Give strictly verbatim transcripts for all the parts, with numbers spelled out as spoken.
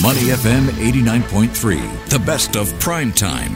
Money F M eighty-nine point three, the best of prime time.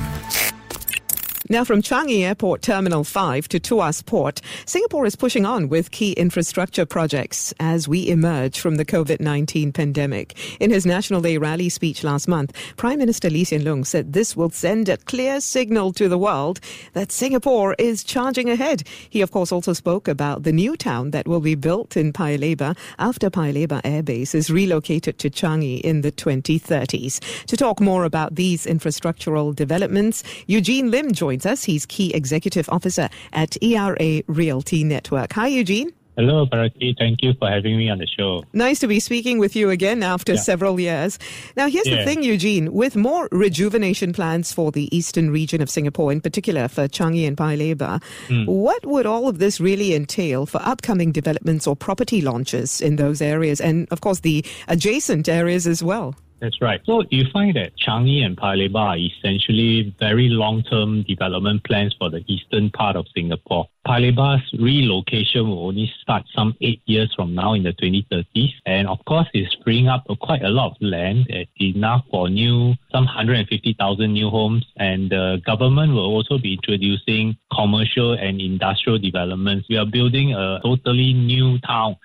Now from Changi Airport Terminal five to Tuas Port, Singapore is pushing on with key infrastructure projects as we emerge from the COVID nineteen pandemic. In his National Day rally speech last month, Prime Minister Lee Hsien Loong said this will send a clear signal to the world that Singapore is charging ahead. He, of course, also spoke about the new town that will be built in Paya Lebar after Paya Lebar Air Base is relocated to Changi in the twenty thirties. To talk more about these infrastructural developments, Eugene Lim joins us. He's Key Executive Officer at E R A Realty Network. Hi, Eugene. Hello, Paraki. Thank you for having me on the show. Nice to be speaking with you again after yeah. several years. Now, here's yeah. the thing, Eugene. With more rejuvenation plans for the eastern region of Singapore, in particular for Changi and Paya Lebar, mm. what would all of this really entail for upcoming developments or property launches in those areas and, of course, the adjacent areas as well? That's right. So you find that Changi and Paya Lebar are essentially very long-term development plans for the eastern part of Singapore. Paya Lebar's relocation will only start some eight years from now in the twenty thirties. And of course, it's freeing up quite a lot of land, enough for new, some one hundred fifty thousand new homes. And the government will also be introducing commercial and industrial developments. We are building a totally new town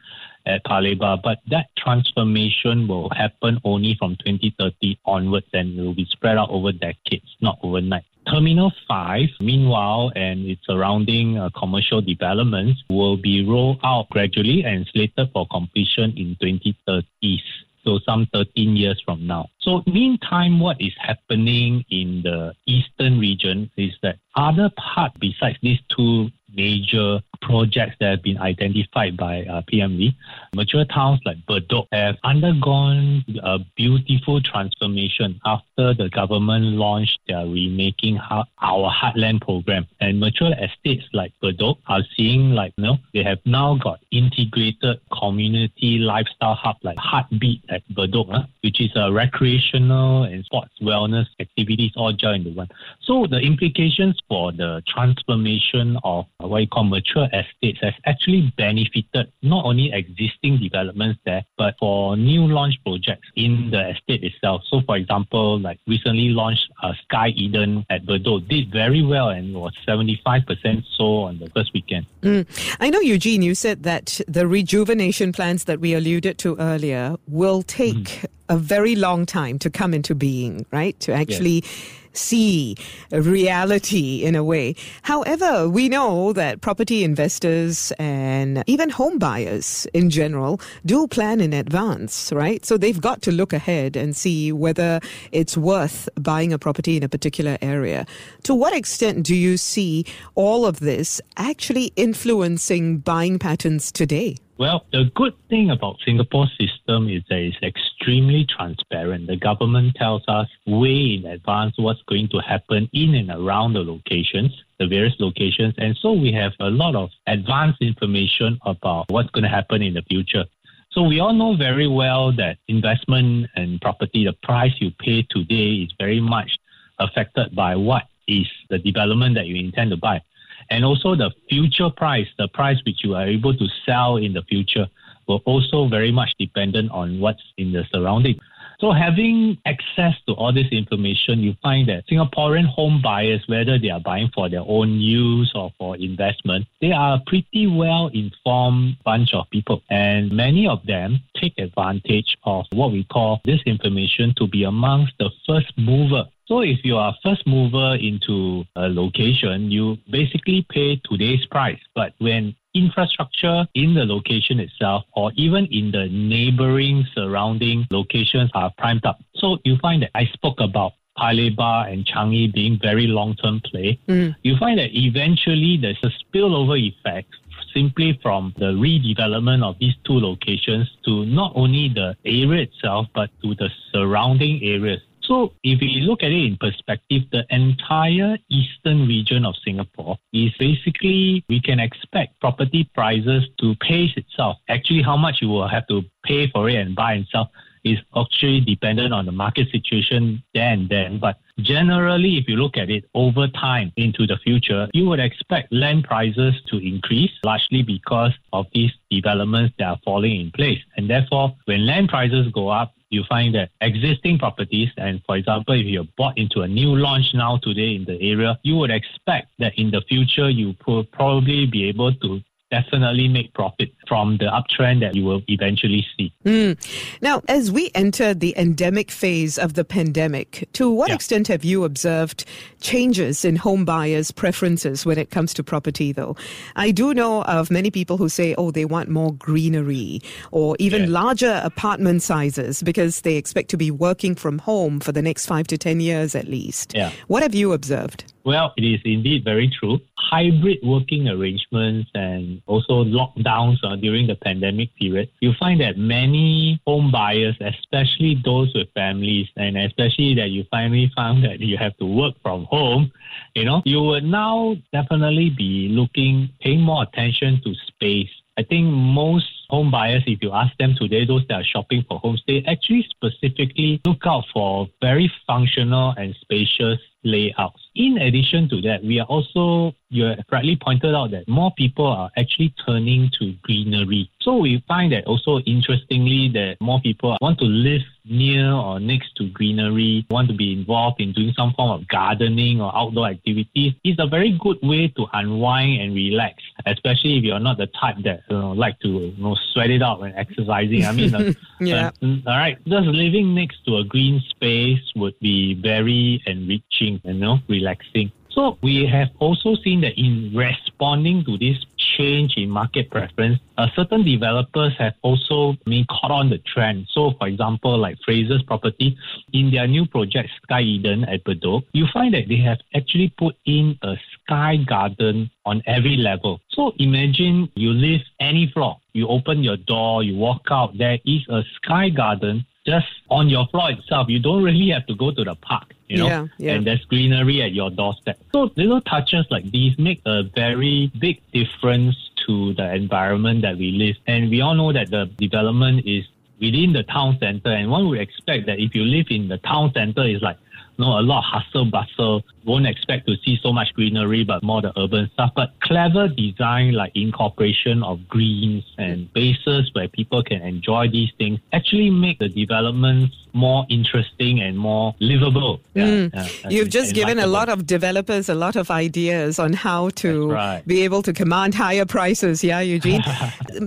at Paya Lebar, but that transformation will happen only from twenty thirty onwards and will be spread out over decades, not overnight. Terminal five, meanwhile, and its surrounding uh, commercial developments will be rolled out gradually and slated for completion in twenty thirties, so some thirteen years from now. So meantime, what is happening in the eastern region is that other part besides these two major projects that have been identified by uh, P M Lee, mature towns like Bedok have undergone a beautiful transformation after the government launched their Remaking Our Heartland program. And mature estates like Bedok are seeing like, you know, they have now got integrated community lifestyle hub like Heartbeat at Bedok, huh? which is a recreational and sports wellness activities all joined into one. So the implications for the transformation of what you call mature estates has actually benefited not only existing developments there, but for new launch projects in the estate itself. So, for example, like recently launched uh, Sky Eden at Bedok did very well and was seventy-five percent sold on the first weekend. Mm. I know, Eugene, you said that the rejuvenation plans that we alluded to earlier will take mm. a very long time to come into being, right? To actually... Yes. see reality in a way. However, we know that property investors and even home buyers in general do plan in advance, right? So they've got to look ahead and see whether it's worth buying a property in a particular area. To what extent do you see all of this actually influencing buying patterns today? Well, the good thing about Singapore's system is that it's extremely transparent. The government tells us way in advance what's going to happen in and around the locations, the various locations. And so we have a lot of advanced information about what's going to happen in the future. So we all know very well that investment and property, the price you pay today is very much affected by what is the development that you intend to buy. And also the future price, the price which you are able to sell in the future, will also very much dependent on what's in the surrounding. So having access to all this information, you find that Singaporean home buyers, whether they are buying for their own use or for investment, they are a pretty well-informed bunch of people. And many of them take advantage of what we call this information to be amongst the first mover. So if you are first mover into a location, you basically pay today's price. But when infrastructure in the location itself or even in the neighboring surrounding locations are primed up, so you find that I spoke about Paya Lebar and Changi being very long-term play. Mm. You find that eventually there's a spillover effect simply from the redevelopment of these two locations to not only the area itself but to the surrounding areas. So if you look at it in perspective, the entire eastern region of Singapore is basically, we can expect property prices to pace itself. Actually, how much you will have to pay for it and buy and sell is actually dependent on the market situation then and then. But generally, if you look at it over time into the future, you would expect land prices to increase largely because of these developments that are falling in place. And therefore, when land prices go up, you find that existing properties, and for example, if you're bought into a new launch now today in the area, you would expect that in the future, you will probably be able to definitely make profit from the uptrend that you will eventually see. Mm. Now, as we enter the endemic phase of the pandemic, to what yeah. extent have you observed changes in home buyers' preferences when it comes to property, though? I do know of many people who say, oh, they want more greenery or even yeah. larger apartment sizes because they expect to be working from home for the next five to ten years at least. Yeah. What have you observed? Well, it is indeed very true. Hybrid working arrangements and also lockdowns uh, during the pandemic period, you find that many home buyers, especially those with families, and especially that you finally found that you have to work from home, you know, you will now definitely be looking, paying more attention to space. I think most home buyers, if you ask them today, those that are shopping for homes, they actually specifically look out for very functional and spacious layouts. In addition to that, we are also, you have rightly pointed out that more people are actually turning to greenery. So we find that also interestingly that more people want to live near or next to greenery, want to be involved in doing some form of gardening or outdoor activities. It's a very good way to unwind and relax, especially if you're not the type that you know, like to you know, sweat it out when exercising. I mean, uh, yeah. uh, all right, just living next to a green space would be very enriching and you know, relaxing. So we have also seen that in responding to this change in market preference, uh, certain developers have also been caught on the trend. So for example, like Fraser's Property, in their new project Sky Eden at Bedok, you find that they have actually put in a sky garden on every level. So imagine you live any floor, you open your door, you walk out, there is a sky garden just on your floor itself. You don't really have to go to the park, you know, yeah, yeah. and there's greenery at your doorstep. So little touches like these make a very big difference to the environment that we live. And we all know that the development is within the town centre, and one would expect that if you live in the town centre, it's like, you know, a lot of hustle bustle, won't expect to see so much greenery, but more the urban stuff. But clever design like incorporation of greens and spaces where people can enjoy these things actually make the developments more interesting and more livable. Yeah, mm. yeah, You've just given a lot of developers a lot of ideas on how to right. be able to command higher prices. Yeah, Eugene?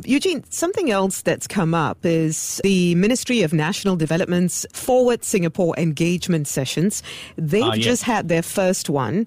Eugene, something else that's come up is the Ministry of National Development's Forward Singapore engagement sessions. They've uh, yes. just had their first First one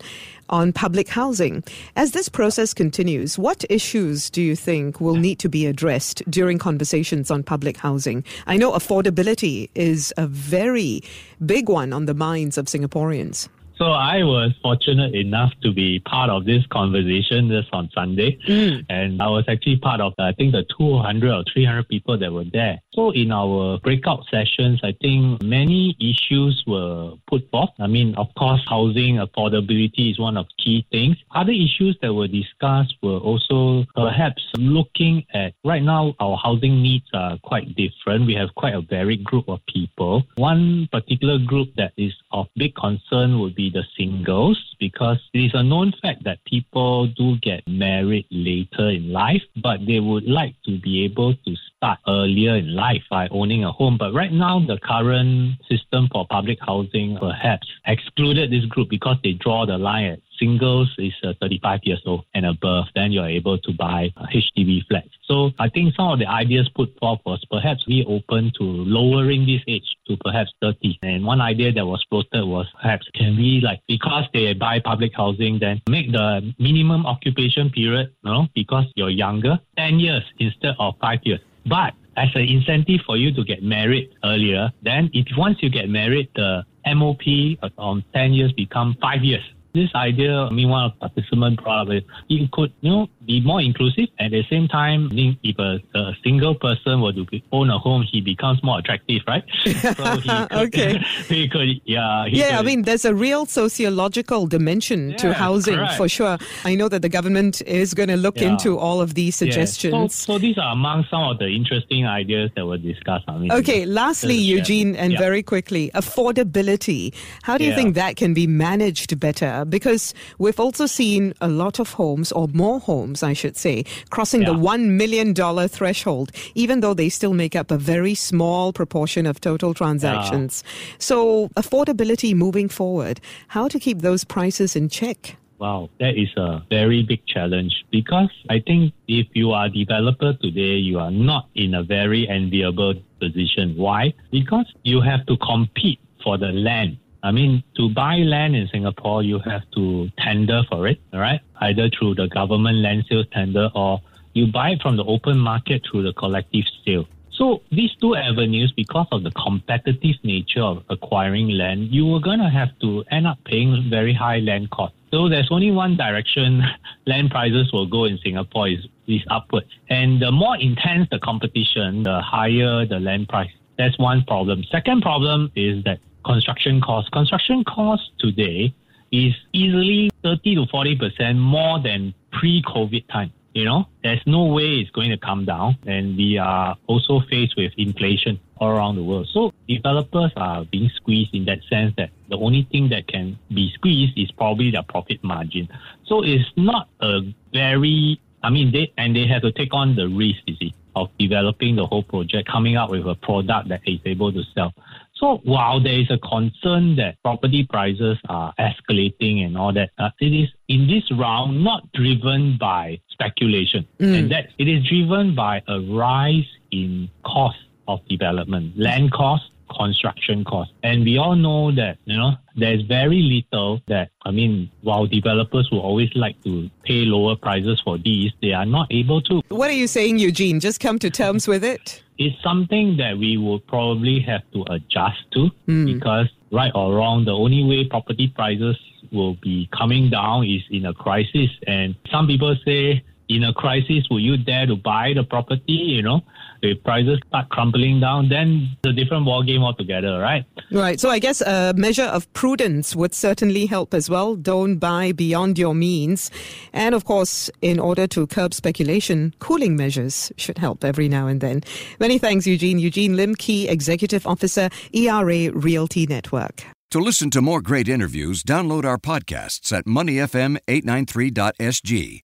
on public housing. As this process continues, what issues do you think will need to be addressed during conversations on public housing? I know affordability is a very big one on the minds of Singaporeans. So I was fortunate enough to be part of this conversation just on Sunday. Mm. And I was actually part of, I think, the two hundred or three hundred people that were there. So in our breakout sessions, I think many issues were put forth. I mean, of course, housing affordability is one of key things. Other issues that were discussed were also perhaps looking at, right now, our housing needs are quite different. We have quite a varied group of people. One particular group that is of big concern would be the singles, because it is a known fact that people do get married later in life, but they would like to be able to start earlier in life by owning a home. But right now, the current system for public housing perhaps excluded this group because they draw the line at singles is uh, thirty-five years old and above, then you're able to buy uh, H D B flats. So I think some of the ideas put forth was perhaps we open to lowering this age to perhaps thirty. And one idea that was floated was perhaps can we, like, because they buy public housing, then make the minimum occupation period, you know, because you're younger, ten years instead of five years. But as an incentive for you to get married earlier, then if once you get married, the M O P on ten years become five years. This idea, I mean, one of the participants brought up, it could, you know, be more inclusive. At the same time, I mean, if a, a single person were to own a home, he becomes more attractive, right? So he could, okay. he could, yeah. He yeah, could. I mean, there's a real sociological dimension yeah, to housing, correct. For sure. I know that the government is going to look yeah. into all of these suggestions. Yeah. So, so these are among some of the interesting ideas that were discussed. I mean, okay, lastly, Eugene, and yeah. very quickly, affordability. How do you yeah. think that can be managed better? Because we've also seen a lot of homes, or more homes, I should say, crossing yeah. the one million dollars threshold, even though they still make up a very small proportion of total transactions. Yeah. So affordability moving forward, how to keep those prices in check? Wow, that is a very big challenge, because I think if you are a developer today, you are not in a very enviable position. Why? Because you have to compete for the land. I mean, to buy land in Singapore, you have to tender for it, all right? Either through the government land sales tender, or you buy it from the open market through the collective sale. So these two avenues, because of the competitive nature of acquiring land, you are going to have to end up paying very high land costs. So there's only one direction land prices will go in Singapore is, is upwards. And the more intense the competition, the higher the land price. That's one problem. Second problem is that construction costs. Construction costs today is easily thirty to forty percent more than pre-COVID time. You know, there's no way it's going to come down. And we are also faced with inflation all around the world. So developers are being squeezed in that sense that the only thing that can be squeezed is probably their profit margin. So it's not a very, I mean, they and they have to take on the risk, you see, of developing the whole project, coming up with a product that is able to sell. So while there is a concern that property prices are escalating and all that, uh, it is in this round not driven by speculation. Mm. And that it is driven by a rise in cost of development, land costs, construction costs. And we all know that, you know, there's very little that, I mean, while developers will always like to pay lower prices for these, they are not able to. What are you saying, Eugene? Just come to terms with it? It's something that we will probably have to adjust to mm. because right or wrong, the only way property prices will be coming down is in a crisis. And some people say, in a crisis, will you dare to buy the property? You know, if prices start crumbling down, then it's a different ballgame altogether, right? Right. So I guess a measure of prudence would certainly help as well. Don't buy beyond your means. And of course, in order to curb speculation, cooling measures should help every now and then. Many thanks, Eugene. Eugene Lim, Key Executive Officer, E R A Realty Network. To listen to more great interviews, download our podcasts at money f m eight nine three dot s g.